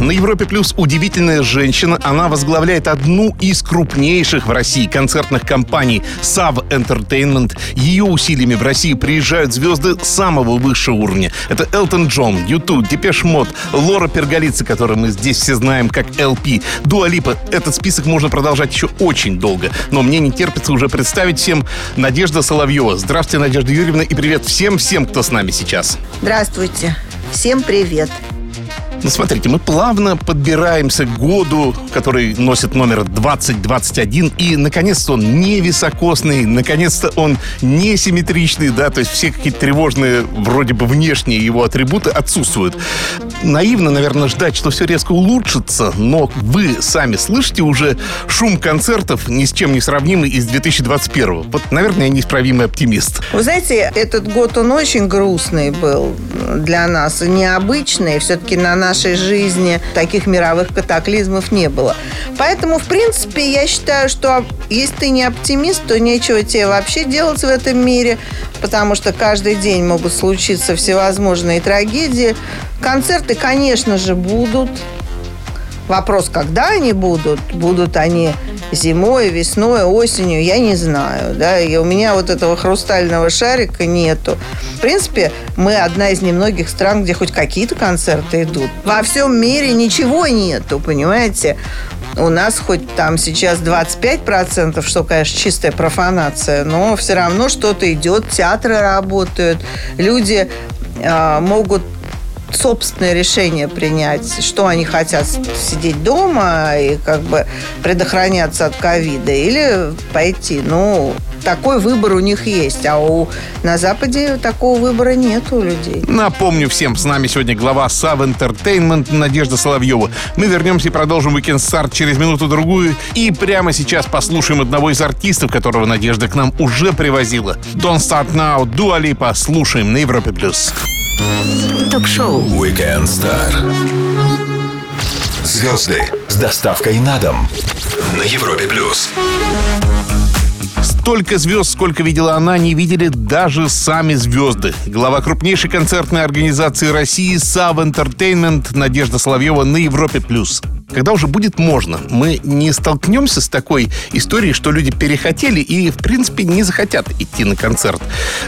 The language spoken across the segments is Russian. На Европе Плюс удивительная женщина. Она возглавляет одну из крупнейших в России концертных компаний Sav Entertainment. Ее усилиями в России приезжают звезды самого высшего уровня. Это Элтон Джон, U2, Depeche Mode, Лора Перголицци, которую мы здесь все знаем как LP, Дуа Липа. Этот список можно продолжать еще очень долго. Но мне не терпится уже представить всем Надежда Соловьева. Здравствуйте, Надежда Юрьевна, и привет всем, кто с нами сейчас. Здравствуйте. Всем привет. Ну, смотрите, мы плавно подбираемся к году, который носит номер 2021, и, наконец-то, он не високосный, наконец-то, он не симметричный, да, то есть все какие-то тревожные, вроде бы, внешние его атрибуты отсутствуют. Наивно, наверное, ждать, что все резко улучшится, но вы сами слышите уже шум концертов, ни с чем не сравнимый, из 2021-го. Вот, наверное, я неисправимый оптимист. Вы знаете, этот год, он очень грустный был для нас, необычный, все-таки на нашей жизни таких мировых катаклизмов не было. Поэтому, в принципе, я считаю, что если ты не оптимист, то нечего тебе вообще делать в этом мире, потому что каждый день могут случиться всевозможные трагедии. Концерты, конечно же, будут. Вопрос, когда они будут? Будут они зимой, весной, осенью? Я не знаю. Да? И у меня вот этого хрустального шарика нету. В принципе, мы одна из немногих стран, где хоть какие-то концерты идут. Во всем мире ничего нету, понимаете? У нас хоть там сейчас 25%, что, конечно, чистая профанация, но все равно что-то идет, театры работают, люди могут собственное решение принять, что они хотят: сидеть дома и как бы предохраняться от ковида или пойти. Ну, такой выбор у них есть, а на Западе такого выбора нет у людей. Напомню всем, с нами сегодня глава Sav Entertainment Надежда Соловьева. Мы вернемся и продолжим Weekend Star через минуту-другую. И прямо сейчас послушаем одного из артистов, которого Надежда к нам уже привозила. Don't Start Now, Дуа Липа. Слушаем на Европе+. Ток-шоу Weekend Star. Звезды с доставкой на дом на Европе Плюс. Столько звезд, сколько видела она, не видели даже сами звезды. Глава крупнейшей концертной организации России Sav Entertainment Надежда Соловьева на Европе Плюс. Когда уже будет можно? Мы не столкнемся с такой историей, что люди перехотели и, в принципе, не захотят идти на концерт.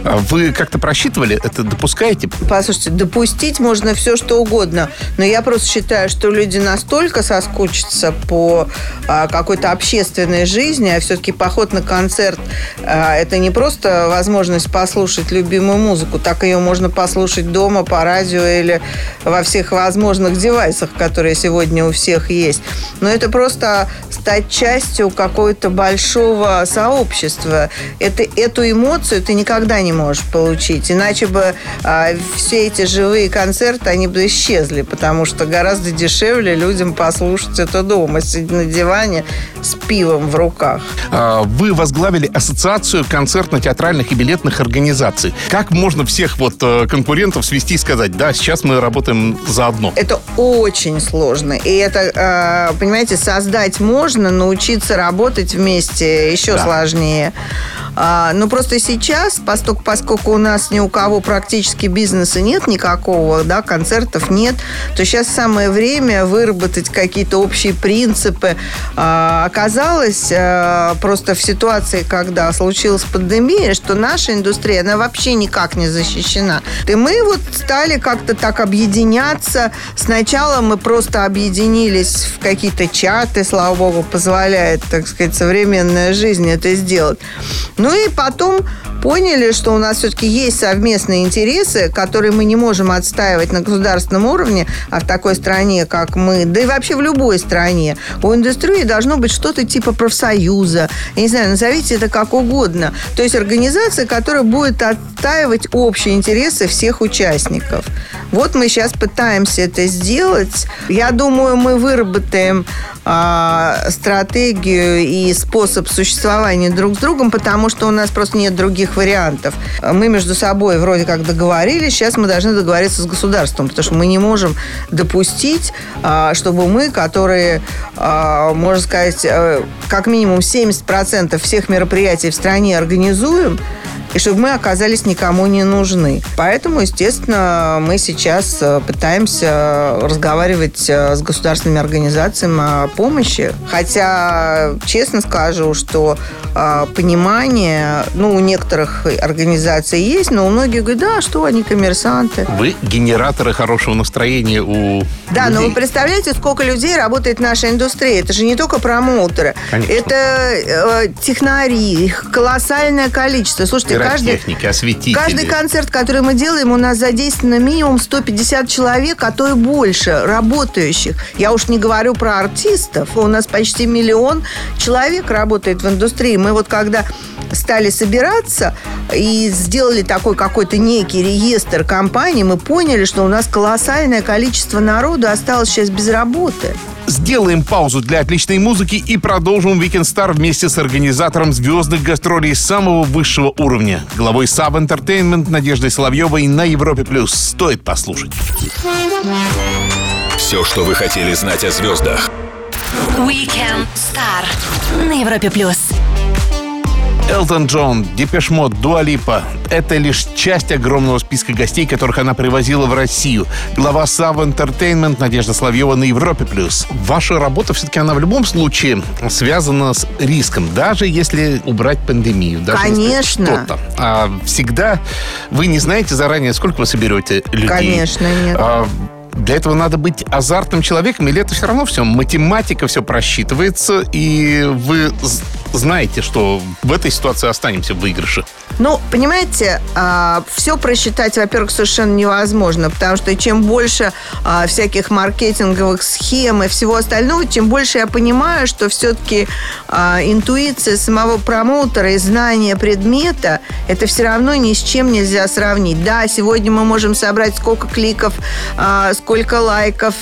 Вы как-то просчитывали это? Допускаете? Послушайте, допустить можно все, что угодно. Но я просто считаю, что люди настолько соскучатся по какой-то общественной жизни, а все-таки поход на концерт это не просто возможность послушать любимую музыку. Так ее можно послушать дома, по радио или во всех возможных девайсах, которые сегодня у всех есть. Но это просто стать частью какого-то большого сообщества. Эту эмоцию ты никогда не можешь получить. Иначе бы все эти живые концерты, они бы исчезли, потому что гораздо дешевле людям послушать это дома, сидя на диване с пивом в руках. Вы возглавили ассоциацию концертно-театральных и билетных организаций. Как можно всех вот конкурентов свести и сказать: да, сейчас мы работаем заодно? Это очень сложно. И это, понимаете, создать можно, научиться работать вместе еще сложнее. Но просто сейчас, поскольку у нас ни у кого практически бизнеса нет никакого, да, концертов нет, то сейчас самое время выработать какие-то общие принципы. Оказалось, просто в ситуации, когда случилась пандемия, что наша индустрия, она вообще никак не защищена. И мы вот стали как-то так объединяться. Сначала мы просто объединились в какие-то чаты, слава богу, позволяет, так сказать, современная жизнь это сделать. Ну и потом поняли, что у нас все-таки есть совместные интересы, которые мы не можем отстаивать на государственном уровне, а в такой стране, как мы, да и вообще в любой стране. У индустрии должно быть что-то типа профсоюза. Я не знаю, назовите это как угодно. То есть организация, которая будет отстаивать общие интересы всех участников. Вот мы сейчас пытаемся это сделать. Я думаю, мы выработаем стратегию и способ существования друг с другом, потому что что у нас просто нет других вариантов. Мы между собой вроде как договорились, сейчас мы должны договориться с государством, потому что мы не можем допустить, чтобы мы, которые, можно сказать, как минимум 70% всех мероприятий в стране организуем, и чтобы мы оказались никому не нужны. Поэтому, естественно, мы сейчас пытаемся разговаривать с государственными организациями о помощи. Хотя, честно скажу, что понимание, ну, у некоторых организаций есть, но у многих говорят, да, что они коммерсанты. Вы генераторы хорошего настроения у да, людей. Но вы представляете, сколько людей работает в нашей индустрии. Это же не только промоутеры. Конечно. Это технари, их колоссальное количество. Слушайте, техники, осветители. Каждый концерт, который мы делаем, у нас задействовано минимум 150 человек, а то и больше работающих. Я уж не говорю про артистов. У нас почти 1 миллион человек работает в индустрии. Мы вот когда стали собираться и сделали такой какой-то некий реестр компаний, мы поняли, что у нас колоссальное количество народу осталось сейчас без работы. Сделаем паузу для отличной музыки и продолжим Weekend Star вместе с организатором звездных гастролей самого высшего уровня, главой Sav Entertainment Надеждой Соловьевой на Европе+. Стоит послушать. Все, что вы хотели знать о звездах. Weekend Star на Европе+. Элтон Джон, Depeche Mode, Дуа Липа – это лишь часть огромного списка гостей, которых она привозила в Россию. Глава Sav Entertainment Надежда Соловьева на Европе+. Ваша работа, все-таки она в любом случае связана с риском, даже если убрать пандемию. Даже конечно. Если что-то. Всегда вы не знаете заранее, сколько вы соберете людей. Конечно, нет. Для этого надо быть азартным человеком, или это все равно все, математика, все просчитывается, и вы знаете, что в этой ситуации останемся в выигрыше? Ну, понимаете, все просчитать, во-первых, совершенно невозможно, потому что чем больше всяких маркетинговых схем и всего остального, тем больше я понимаю, что все-таки интуиция самого промоутера и знание предмета, это все равно ни с чем нельзя сравнить. Да, сегодня мы можем собрать сколько кликов, сколько лайков,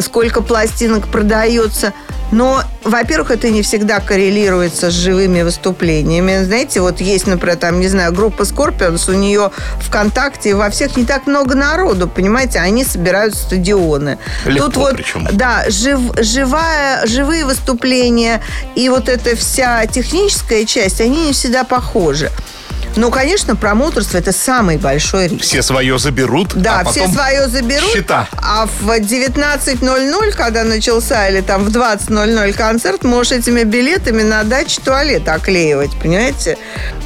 сколько пластинок продается. Но, во-первых, это не всегда коррелируется с живыми выступлениями. Знаете, вот есть, например, там, не знаю, группа Scorpions, у нее ВКонтакте во всех не так много народу, понимаете, они собирают стадионы. Легко. Тут вот, причем. Да, живые выступления и вот эта вся техническая часть, они не всегда похожи. Ну, конечно, промоутерство – это самый большой риск. Все свое заберут, да, а потом все свое заберут, счета. А в 19:00, когда начался, или там в 20:00 концерт, можешь этими билетами на даче туалет оклеивать, понимаете?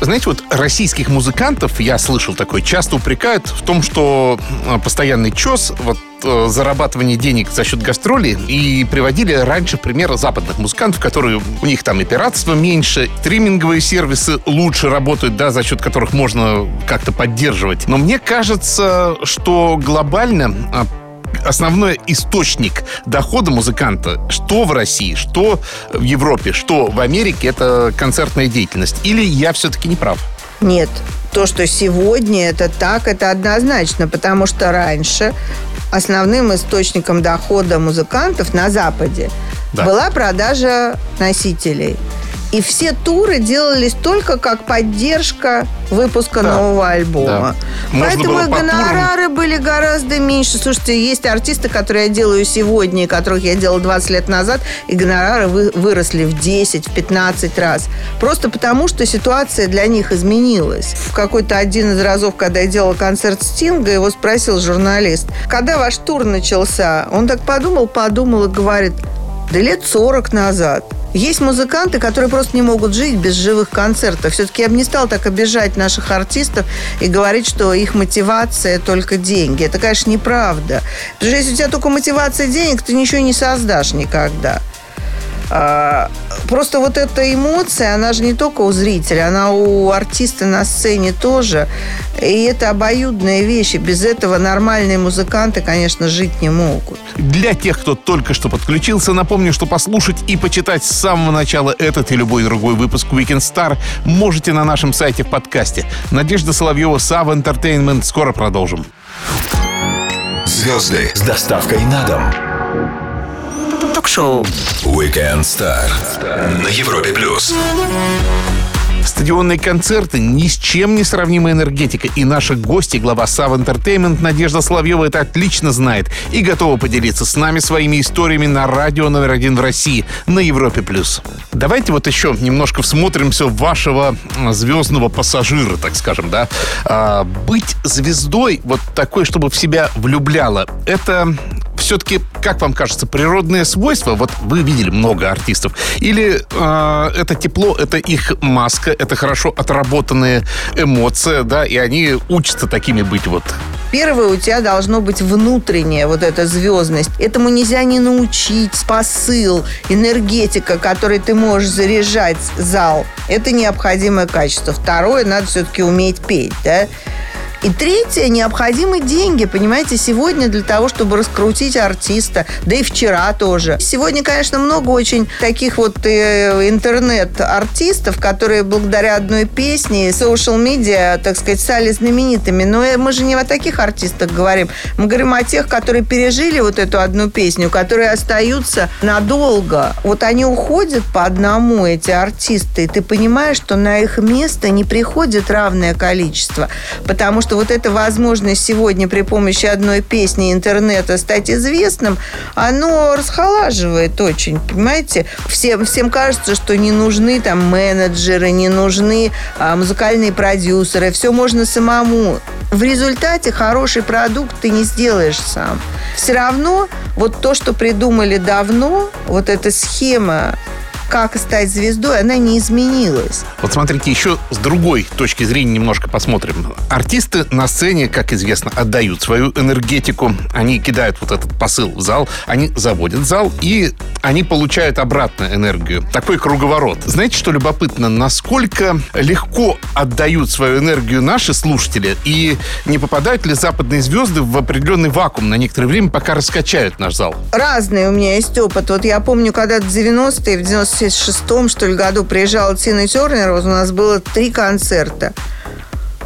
Знаете, вот российских музыкантов, я слышал такое, часто упрекают в том, что постоянный чёс, вот, зарабатывание денег за счет гастролей, и приводили раньше примеры западных музыкантов, которые у них там и пиратство меньше, стриминговые сервисы лучше работают, да, за счет которых можно как-то поддерживать. Но мне кажется, что глобально основной источник дохода музыканта, что в России, что в Европе, что в Америке, это концертная деятельность. Или я все-таки не прав? Нет. То, что сегодня это так, это однозначно, потому что раньше основным источником дохода музыкантов на Западе была продажа носителей. И все туры делались только как поддержка выпуска нового альбома. Да. Поэтому гонорары были гораздо меньше. Слушайте, есть артисты, которые я делаю сегодня, которых я делала 20 лет назад, и гонорары выросли в 10, в 15 раз. Просто потому, что ситуация для них изменилась. В какой-то один из разов, когда я делала концерт Стинга, его спросил журналист, когда ваш тур начался? Он так подумал и говорит, да лет 40 назад. Есть музыканты, которые просто не могут жить без живых концертов. Все-таки я бы не стала так обижать наших артистов и говорить, что их мотивация только деньги. Это, конечно, неправда. Потому что если у тебя только мотивация денег, ты ничего не создашь никогда. Просто вот эта эмоция, она же не только у зрителя, она у артиста на сцене тоже. И это обоюдные вещи. Без этого нормальные музыканты, конечно, жить не могут. Для тех, кто только что подключился, напомню, что послушать и почитать с самого начала этот и любой другой выпуск Weekend Star можете на нашем сайте в подкасте. Надежда Соловьева, Sav Entertainment. Скоро продолжим. Звезды с доставкой на дом. Ток-шоу Weekend Star на Европе+. Стадионные концерты — ни с чем не сравнимая энергетика. И наши гости, глава Sav Entertainment Надежда Соловьева, это отлично знает и готова поделиться с нами своими историями на радио номер один в России, на Европе+. Давайте вот еще немножко всмотримся в вашего звездного пассажира, так скажем, да. Быть звездой, вот такой, чтобы в себя влюбляло, это... все-таки, как вам кажется, природное свойство? Вот вы видели много артистов. Или это тепло, это их маска, это хорошо отработанная эмоция, да, и они учатся такими быть вот. Первое, у тебя должно быть внутренняя вот эта звездность. Этому нельзя не научить. Посыл, энергетика, которой ты можешь заряжать зал. Это необходимое качество. Второе, надо все-таки уметь петь, да. И третье, необходимы деньги, понимаете, сегодня для того, чтобы раскрутить артиста, да и вчера тоже. Сегодня, конечно, много очень таких вот интернет-артистов, которые благодаря одной песне и соушал-медиа, так сказать, стали знаменитыми. Но мы же не о таких артистах говорим. Мы говорим о тех, которые пережили вот эту одну песню, которые остаются надолго. Вот они уходят по одному, эти артисты, и ты понимаешь, что на их место не приходит равное количество, потому что вот эта возможность сегодня при помощи одной песни, интернета стать известным, оно расхолаживает очень, понимаете? Всем кажется, что не нужны там менеджеры, не нужны музыкальные продюсеры, все можно самому. В результате хороший продукт ты не сделаешь сам. Все равно вот то, что придумали давно, вот эта схема, как стать звездой, она не изменилась. Вот смотрите, еще с другой точки зрения немножко посмотрим. Артисты на сцене, как известно, отдают свою энергетику. Они кидают вот этот посыл в зал, они заводят зал, и они получают обратно энергию. Такой круговорот. Знаете, что любопытно? Насколько легко отдают свою энергию наши слушатели, и не попадают ли западные звезды в определенный вакуум на некоторое время, пока раскачают наш зал? Разные у меня есть опыт. Вот я помню, когда в 90-е, в 96-м, что ли, году приезжала Тина Тёрнер, у нас было 3 концерта.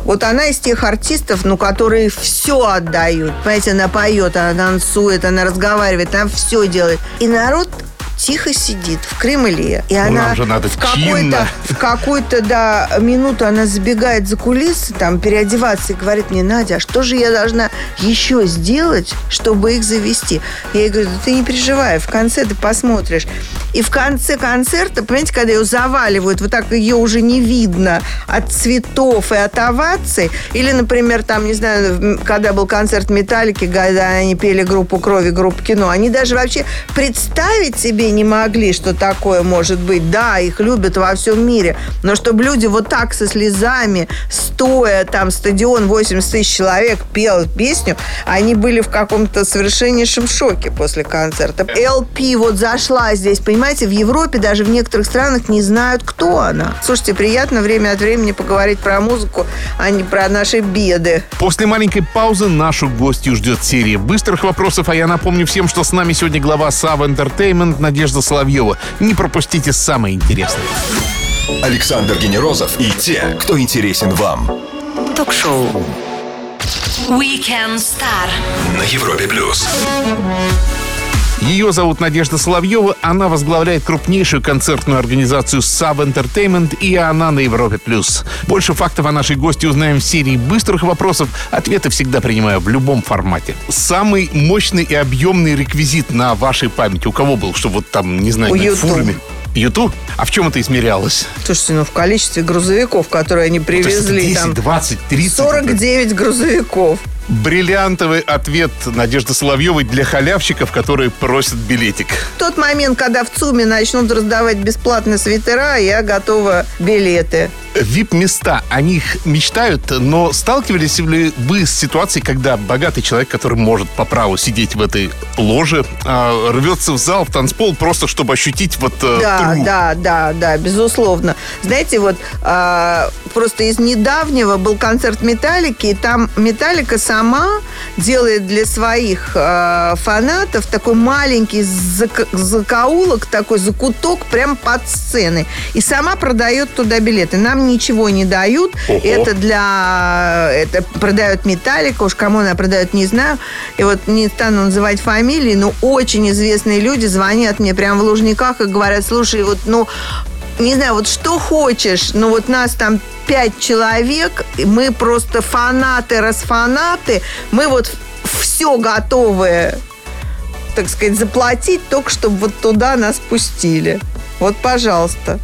Вот она из тех артистов, ну, которые все отдают. Понимаете, она поет, она танцует, она разговаривает, она все делает. И народ тихо сидит в Кремле. И она в какую-то минуту она забегает за кулисы, там, переодеваться, и говорит мне: Надя, а что же я должна еще сделать, чтобы их завести? Я ей говорю: да ты не переживай, в конце ты посмотришь. И в конце концерта, понимаете, когда ее заваливают, вот так ее уже не видно от цветов и от оваций. Или, например, там, не знаю, когда был концерт Металлики, когда они пели группу Крови, группу Кино, они даже вообще представить себе не могли, что такое может быть. Да, их любят во всем мире, но чтобы люди вот так со слезами, стоя, там, стадион 80 тысяч человек пел песню, они были в каком-то совершеннейшем шоке после концерта. LP вот зашла здесь, понимаете, в Европе, даже в некоторых странах не знают, кто она. Слушайте, приятно время от времени поговорить про музыку, а не про наши беды. После маленькой паузы нашу гостью ждет серия быстрых вопросов, а я напомню всем, что с нами сегодня глава Sav Entertainment Надежда Соловьева. Не пропустите самое интересное. Александр Генерозов и те, кто интересен вам. Ток-шоу Weekend Star на Европе Плюс. Ее зовут Надежда Соловьева, она возглавляет крупнейшую концертную организацию Sav Entertainment, и она на Европе+. Больше фактов о нашей гости узнаем в серии быстрых вопросов. Ответы всегда принимаю в любом формате. Самый мощный и объемный реквизит на вашей памяти у кого был? Что вот там, не знаю, на форуме? Ютуб? А в чем это измерялось? Слушайте, ну в количестве грузовиков, которые они привезли. 10, там 20, 30... 49 грузовиков. Бриллиантовый ответ Надежды Соловьевой для халявщиков, которые просят билетик. В тот момент, когда в ЦУМе начнут раздавать бесплатно свитера, я готова билеты. VIP-места, о них мечтают, но сталкивались ли вы с ситуацией, когда богатый человек, который может по праву сидеть в этой ложе, рвется в зал, в танцпол, просто чтобы ощутить вот тру? Да, безусловно. Знаете, вот просто из недавнего был концерт Металлики, и там Металлика сама делает для своих фанатов такой маленький закоулок, такой закуток прямо под сценой. И сама продает туда билеты. Нам ничего не дают. Ого. Это продает Металлика. Уж кому она продает, не знаю. И вот не стану называть фамилии, но очень известные люди звонят мне прямо в Лужниках и говорят: слушай, вот, ну... не знаю, вот что хочешь, но вот нас там 5 человек, мы просто фанаты-расфанаты, мы вот все готовы, так сказать, заплатить, только чтобы вот туда нас пустили. Вот, пожалуйста.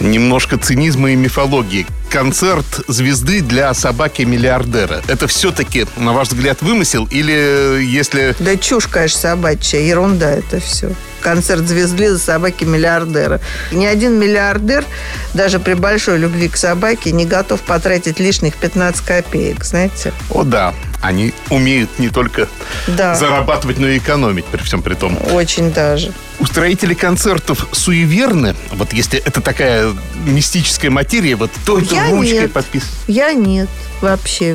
Немножко цинизма и мифологии. Концерт звезды для собаки-миллиардера. Это все-таки, на ваш взгляд, вымысел? Или если... Да чушь, конечно, собачья. Ерунда это все. Концерт звезды для собаки-миллиардера. Ни один миллиардер, даже при большой любви к собаке, не готов потратить лишних 15 копеек, знаете? О, да. Они умеют не только зарабатывать, но и экономить при всем при том. Очень даже. Устроители концертов суеверны? Вот если это такая мистическая материя, вот только ручкой подписывают. Я нет вообще.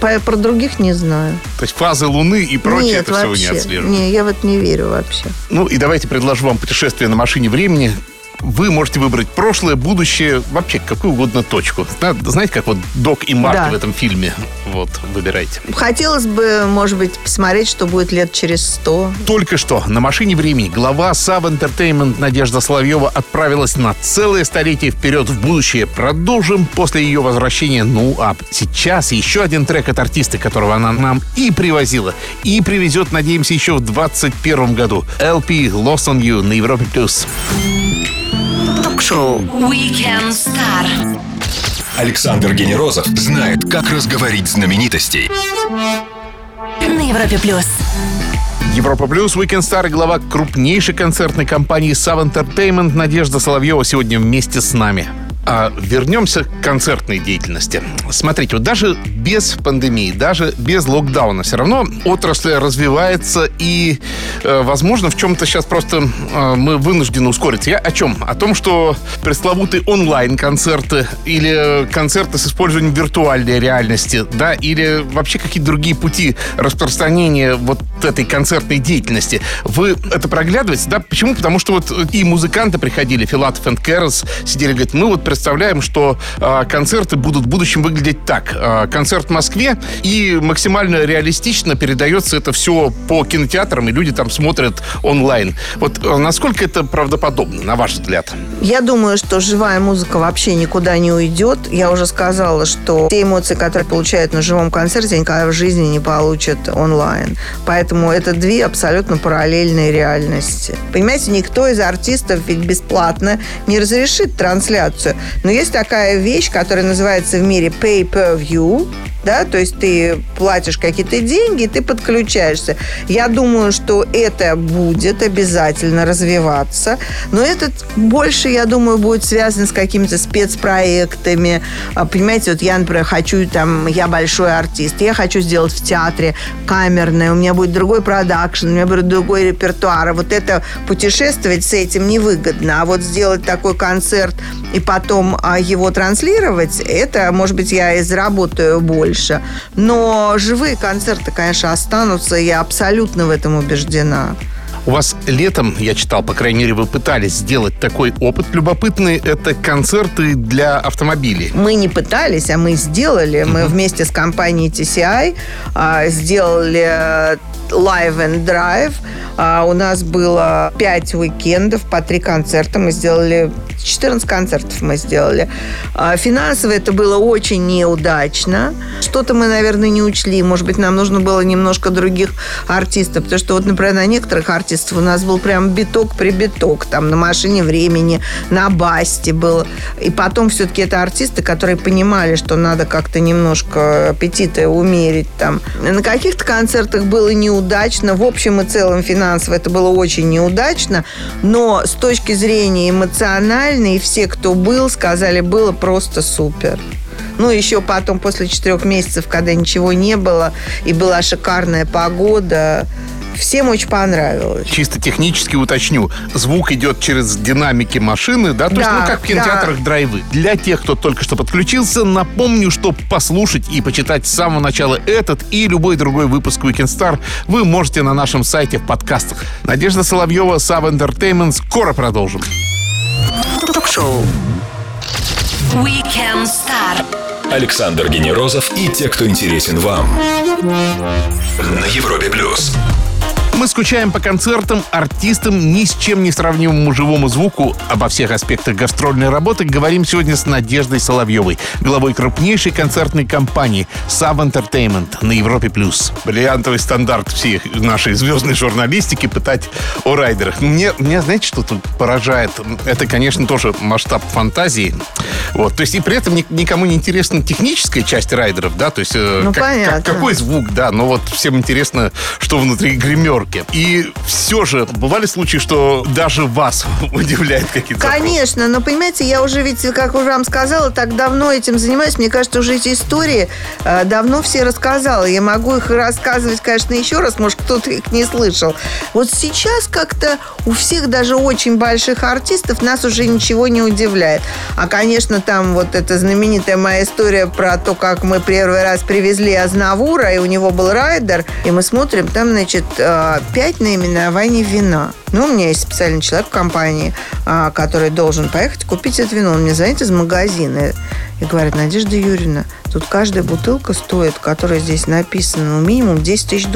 Про других не знаю. То есть фазы Луны и прочее нет, это вообще, все вы не отслеживаете? Нет, я в это не верю вообще. Ну и давайте предложу вам путешествие на машине времени. Вы можете выбрать прошлое, будущее, вообще какую угодно точку. Знаете, как вот Док и Март в этом фильме? Вот, выбирайте. Хотелось бы, может быть, посмотреть, что будет лет через 100. Только что на машине времени глава Sav Entertainment Надежда Соловьева отправилась на целое столетие вперед в будущее. Продолжим после ее возвращения. Ну, а сейчас еще один трек от артиста, которого она нам и привозила, и привезет, надеемся, еще в 2021 году. LP Lost on You на Европе+. Ток-шоу Weekend Star. Александр Генерозов знает, как разговорить знаменитостей. На Европе Плюс. Европа Плюс, Weekend Star, глава крупнейшей концертной компании Sav Entertainment Надежда Соловьева сегодня вместе с нами. А вернемся к концертной деятельности. Смотрите, вот даже без пандемии, даже без локдауна все равно отрасль развивается и, возможно, в чем-то сейчас просто мы вынуждены ускориться. Я о чем? О том, что пресловутые онлайн-концерты или концерты с использованием виртуальной реальности, да, или вообще какие-то другие пути распространения вот этой концертной деятельности. Вы это проглядываете, да? Почему? Потому что вот и музыканты приходили, Филатов и Карас, сидели, говорят, мы вот представляем, что концерты будут в будущем выглядеть так. Концерт в Москве, и максимально реалистично передается это все по кинотеатрам, и люди там смотрят онлайн. Вот насколько это правдоподобно, на ваш взгляд? Я думаю, что живая музыка вообще никуда не уйдет. Я уже сказала, что те эмоции, которые получают на живом концерте, никогда в жизни не получат онлайн. Поэтому это две абсолютно параллельные реальности. Понимаете, никто из артистов ведь бесплатно не разрешит трансляцию. Но есть такая вещь, которая называется в мире pay-per-view, да, то есть ты платишь какие-то деньги, и ты подключаешься. Я думаю, что это будет обязательно развиваться, но это больше, я думаю, будет связано с какими-то спецпроектами. Понимаете, вот я, например, хочу, там, я большой артист, я хочу сделать в театре камерное, у меня будет другой продакшн, у меня будет другой репертуар. Вот это путешествовать с этим невыгодно, а вот сделать такой концерт и потом его транслировать, это, может быть, я и заработаю больше. Но живые концерты, конечно, останутся, я абсолютно в этом убеждена. У вас летом, я читал, по крайней мере, вы пытались сделать такой опыт любопытный. Это концерты для автомобилей. Мы не пытались, а мы сделали. Мы вместе с компанией TCI сделали Live and Drive. У нас было 5 уикендов, по 3 концерта мы сделали. 14 концертов мы сделали. Финансово это было очень неудачно. Что-то мы, наверное, не учли. Может быть, нам нужно было немножко других артистов. Потому что, вот, например, на некоторых артистов у нас был прям биток. Там на машине времени, на Басте было. И потом все-таки это артисты, которые понимали, что надо как-то немножко аппетиты умерить. Там. На каких-то концертах было неудачно. В общем и целом финансово это было очень неудачно. Но с точки зрения эмоциональной, все, кто был, сказали, было просто супер. Ну, еще потом, после 4 месяцев, когда ничего не было, и была шикарная погода, всем очень понравилось. Чисто технически уточню. Звук идет через динамики машины, да? То есть, ну, как в кинотеатрах драйвы. Для тех, кто только что подключился, напомню, что послушать и почитать с самого начала этот и любой другой выпуск Weekend Star вы можете на нашем сайте в подкастах. Надежда Соловьева, Sav Entertainment. Скоро продолжим. Ток-шоу Weekend Star. Александр Генерозов и те, кто интересен вам. На Европе+. Мы скучаем по концертам, артистам, ни с чем не сравнимому живому звуку. Обо всех аспектах гастрольной работы говорим сегодня с Надеждой Соловьевой, главой крупнейшей концертной компании Sav Entertainment на Европе+. Бриллиантовый стандарт всей нашей звездной журналистики — пытать о райдерах. Меня, знаете, что тут поражает? Это, конечно, тоже масштаб фантазии. Вот. То есть и при этом никому не интересна техническая часть райдеров, да? То есть какой звук, да? Но вот всем интересно, что внутри гримерки. И все же бывали случаи, что даже вас удивляет какие-то... Конечно, вопросы? Но понимаете, я уже ведь, как уже вам сказала, так давно этим занимаюсь. Мне кажется, уже эти истории давно все рассказала. Я могу их рассказывать, конечно, еще раз. Может, кто-то их не слышал. Вот сейчас как-то у всех, даже очень больших артистов, нас уже ничего не удивляет. А, конечно, там вот эта знаменитая моя история про то, как мы первый раз привезли Азнавура, и у него был райдер, и мы смотрим, там, значит, 5 наименований вина. Ну, у меня есть специальный человек в компании, который должен поехать купить это вино. Он мне звонит из магазина и говорит: Надежда Юрьевна, тут каждая бутылка стоит, которая здесь написана, ну, минимум $10 тысяч.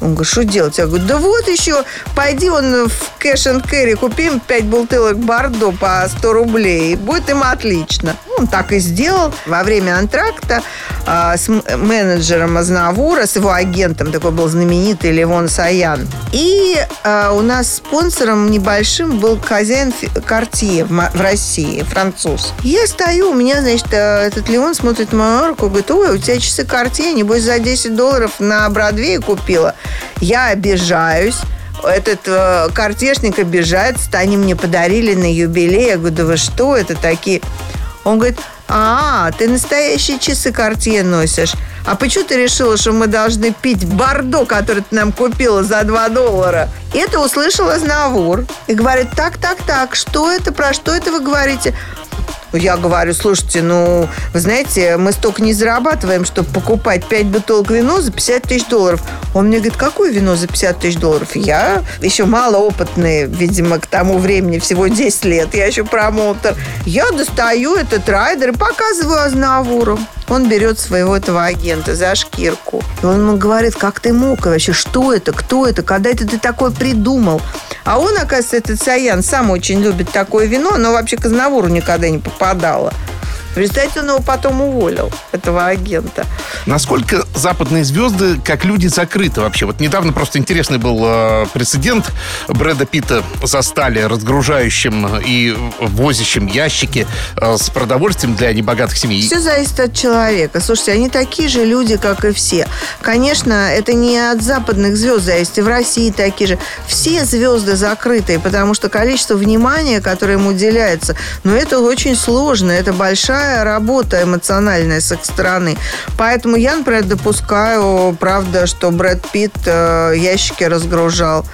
Он говорит: что делать? Я говорю: да вот еще, пойди он в кэш-энд-кэрри, купим 5 бутылок бордо по $100, и будет им отлично. Он так и сделал. Во время антракта с менеджером Азнавура, с его агентом, такой был знаменитый Леон Саян. И у нас спонсором небольшим был хозяин Картье в России, француз. Я стою, у меня, значит, этот Леон смотрит на мою руку и говорит: ой, у тебя часы Картье, небось, за $10 на Бродвее купила. Я обижаюсь. Этот картешник обижается. Они мне подарили на юбилей. Я говорю: да вы что, это такие... Он говорит: а, ты настоящие часы Картье носишь. А почему ты решила, что мы должны пить бордо, который ты нам купила за $2? Это услышал Азнавур. И говорит: так, что это, про что это вы говорите? Я говорю: слушайте, ну, вы знаете, мы столько не зарабатываем, чтобы покупать 5 бутылок вино за $50 тысяч. Он мне говорит: какое вино за $50 тысяч? Я еще малоопытный, видимо, к тому времени, всего 10 лет, я еще промоутер. Я достаю этот райдер и показываю Азнавуру. Он берет своего этого агента за шкирку. И он ему говорит: как ты мог вообще? Что это? Кто это? Когда это ты такое придумал? А он, оказывается, этот Саян сам очень любит такое вино, но вообще к Азнавуру никогда не попадало. В результате он его потом уволил, этого агента. Насколько западные звезды, как люди, закрыты вообще? Вот недавно просто интересный был прецедент. Брэда Питта застали разгружающим и возящим ящики с продовольствием для небогатых семей. Все зависит от человека. Слушайте, они такие же люди, как и все. Конечно, это не от западных звезд зависит. И в России такие же. Все звезды закрытые, потому что количество внимания, которое им уделяется, но это очень сложно, это большая работа эмоциональная с их стороны. Поэтому я, например, допускаю, правда, что Брэд Питт ящики разгружал.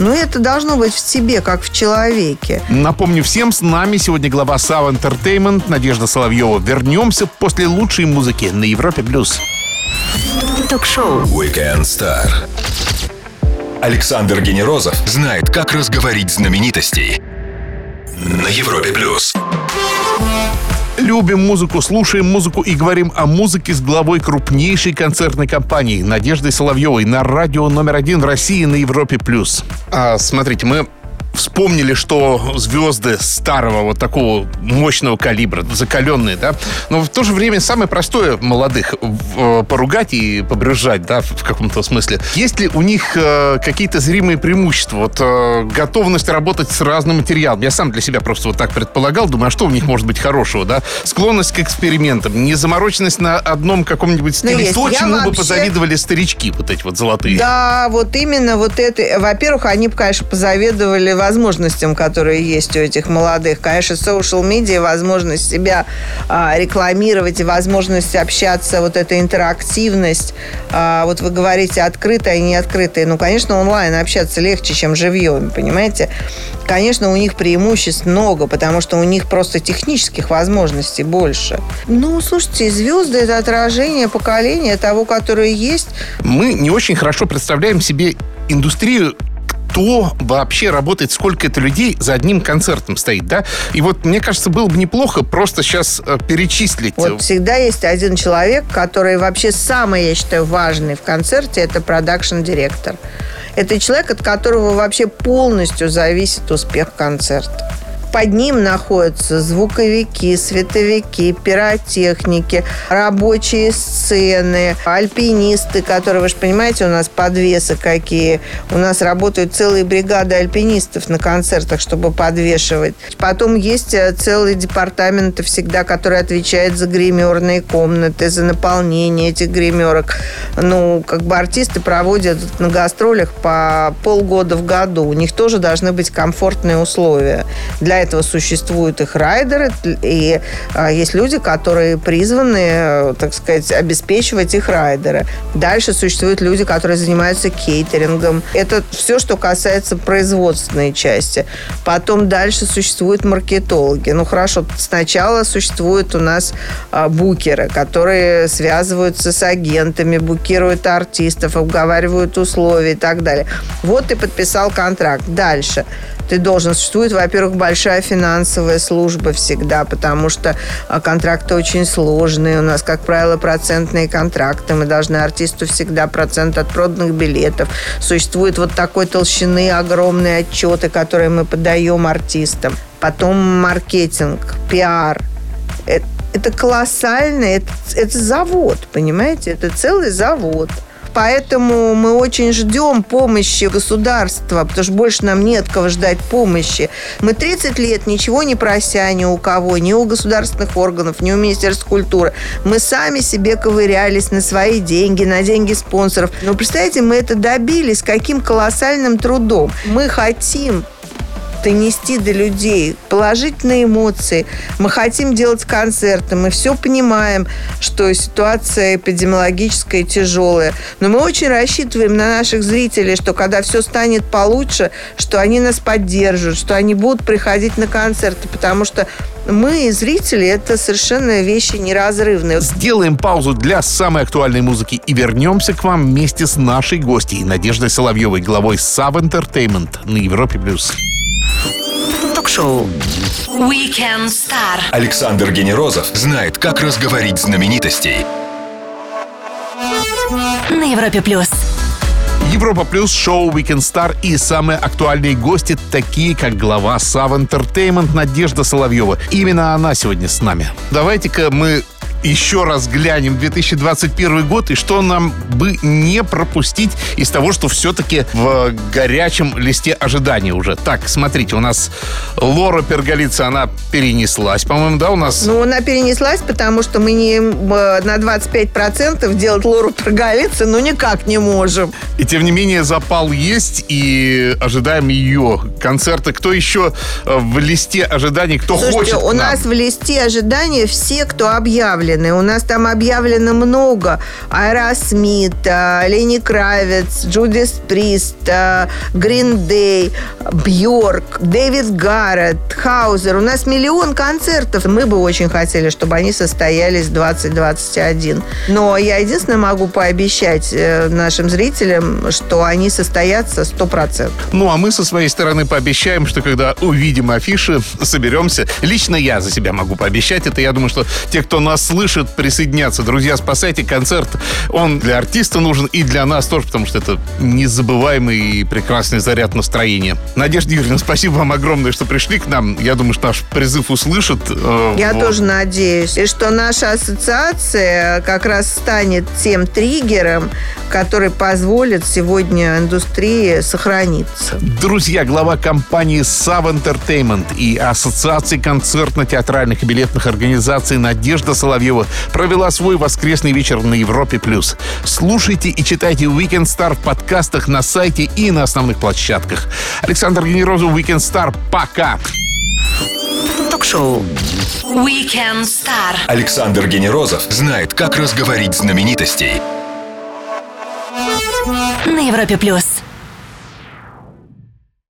Но это должно быть в тебе, как в человеке. Напомню всем, с нами сегодня глава Sav Entertainment Надежда Соловьева. Вернемся после лучшей музыки на Европе+. Ток-шоу Weekend Star. Александр Генерозов знает, как разговорить знаменитостей на Европе+. Любим музыку, слушаем музыку и говорим о музыке с главой крупнейшей концертной компании Надеждой Соловьевой на радио номер 1 в России на Европе+. Смотрите, мы вспомнили, что звезды старого вот такого мощного калибра, закаленные, да, но в то же время самое простое молодых поругать и побрюзжать, да, в каком-то смысле. Есть ли у них какие-то зримые преимущества? Вот готовность работать с разным материалом. Я сам для себя просто вот так предполагал, думаю, а что у них может быть хорошего, да? Склонность к экспериментам, незамороченность на одном каком-нибудь стиле. То, чему бы позавидовали старички вот эти вот золотые. Да, вот именно вот это. Во-первых, они бы, конечно, позавидовали возможностям, которые есть у этих молодых. Конечно, social media, возможность себя рекламировать и возможность общаться, вот эта интерактивность. Вот вы говорите открытое и неоткрытое. Ну, конечно, онлайн общаться легче, чем живьем, понимаете? Конечно, у них преимуществ много, потому что у них просто технических возможностей больше. Ну, слушайте, звезды — это отражение поколения того, которое есть. Мы не очень хорошо представляем себе индустрию, кто вообще работает, сколько это людей за одним концертом стоит, да? И вот, мне кажется, было бы неплохо просто сейчас перечислить. Вот всегда есть один человек, который вообще самый, я считаю, важный в концерте, это продакшн-директор. Это человек, от которого вообще полностью зависит успех концерта. Под ним находятся звуковики, световики, пиротехники, рабочие сцены, альпинисты, которые, вы же понимаете, у нас подвесы какие. У нас работают целые бригады альпинистов на концертах, чтобы подвешивать. Потом есть целый департамент всегда, который отвечает за гримерные комнаты, за наполнение этих гримерок. Ну, как бы артисты проводят на гастролях по полгода в году. У них тоже должны быть комфортные условия. Для этого существуют их райдеры, и есть люди, которые призваны, так сказать, обеспечивать их райдеры. Дальше существуют люди, которые занимаются кейтерингом. Это все, что касается производственной части. Потом дальше существуют маркетологи. Ну, хорошо, сначала существуют у нас букеры, которые связываются с агентами, букируют артистов, обговаривают условия и так далее. Вот ты подписал контракт. Дальше ты должен... Существует, во-первых, большая финансовая служба всегда, потому что контракты очень сложные. У нас, как правило, процентные контракты. Мы должны артисту всегда процент от проданных билетов. Существуют вот такой толщины огромные отчеты, которые мы подаем артистам. Потом маркетинг, пиар. Это колоссально. Это завод, понимаете? Это целый завод. Поэтому мы очень ждем помощи государства, потому что больше нам не от кого ждать помощи. Мы 30 лет ничего не прося ни у кого, ни у государственных органов, ни у Министерства культуры. Мы сами себе ковырялись на свои деньги, на деньги спонсоров. Но представьте, мы это добились каким колоссальным трудом. Мы хотим донести до людей положительные эмоции. Мы хотим делать концерты. Мы все понимаем, что ситуация эпидемиологическая тяжелая. Но мы очень рассчитываем на наших зрителей, что когда все станет получше, что они нас поддержат, что они будут приходить на концерты. Потому что мы и зрители — это совершенно вещи неразрывные. Сделаем паузу для самой актуальной музыки и вернемся к вам вместе с нашей гостьей Надеждой Соловьевой, главой Sav Entertainment на Европе+. Ток-шоу Weekend Star. Александр Генерозов знает, как разговорить знаменитостей. На Европе+. Европа Плюс, шоу Weekend Star и самые актуальные гости, такие как глава Sav Entertainment Надежда Соловьева. Именно она сегодня с нами. Давайте-ка мы еще раз глянем 2021 год и что нам бы не пропустить из того, что все-таки в горячем листе ожидания уже. Так, смотрите, у нас Лора Перголицци, она перенеслась, по-моему, да, у нас? Ну, она перенеслась, потому что мы не на 25% делать Лору Перголицци, ну, никак не можем. И, тем не менее, запал есть, и ожидаем ее концерта. Кто еще в листе ожиданий, кто хочет к нам? У нас в листе ожиданий все, кто объявлен. У нас там объявлено много. Айра Смита, Лени Кравец, Джудис Прист, Green Day, Бьорк, Дэвид Гаррет, Хаузер. У нас миллион концертов. Мы бы очень хотели, чтобы они состоялись 2021. Но я единственное могу пообещать нашим зрителям, что они состоятся 100%. Ну, а мы со своей стороны пообещаем, что когда увидим афиши, соберемся. Лично я за себя могу пообещать это. Я думаю, что те, кто нас слышит, присоединяться. Друзья, спасайте концерт. Он для артиста нужен и для нас тоже, потому что это незабываемый и прекрасный заряд настроения. Надежда Юрьевна, спасибо вам огромное, что пришли к нам. Я думаю, что наш призыв услышат. Я тоже надеюсь. И что наша ассоциация как раз станет тем триггером, который позволит сегодня индустрии сохраниться. Друзья, глава компании Sav Entertainment и Ассоциации концертно-театральных и билетных организаций Надежда Соловьева провела свой воскресный вечер на Европе+. Слушайте и читайте Weekend Star в подкастах на сайте и на основных площадках. Александр Генерозов, Weekend Star. Пока! Ток-шоу Weekend Star. Александр Генерозов знает, как разговорить знаменитостей. На Европе+.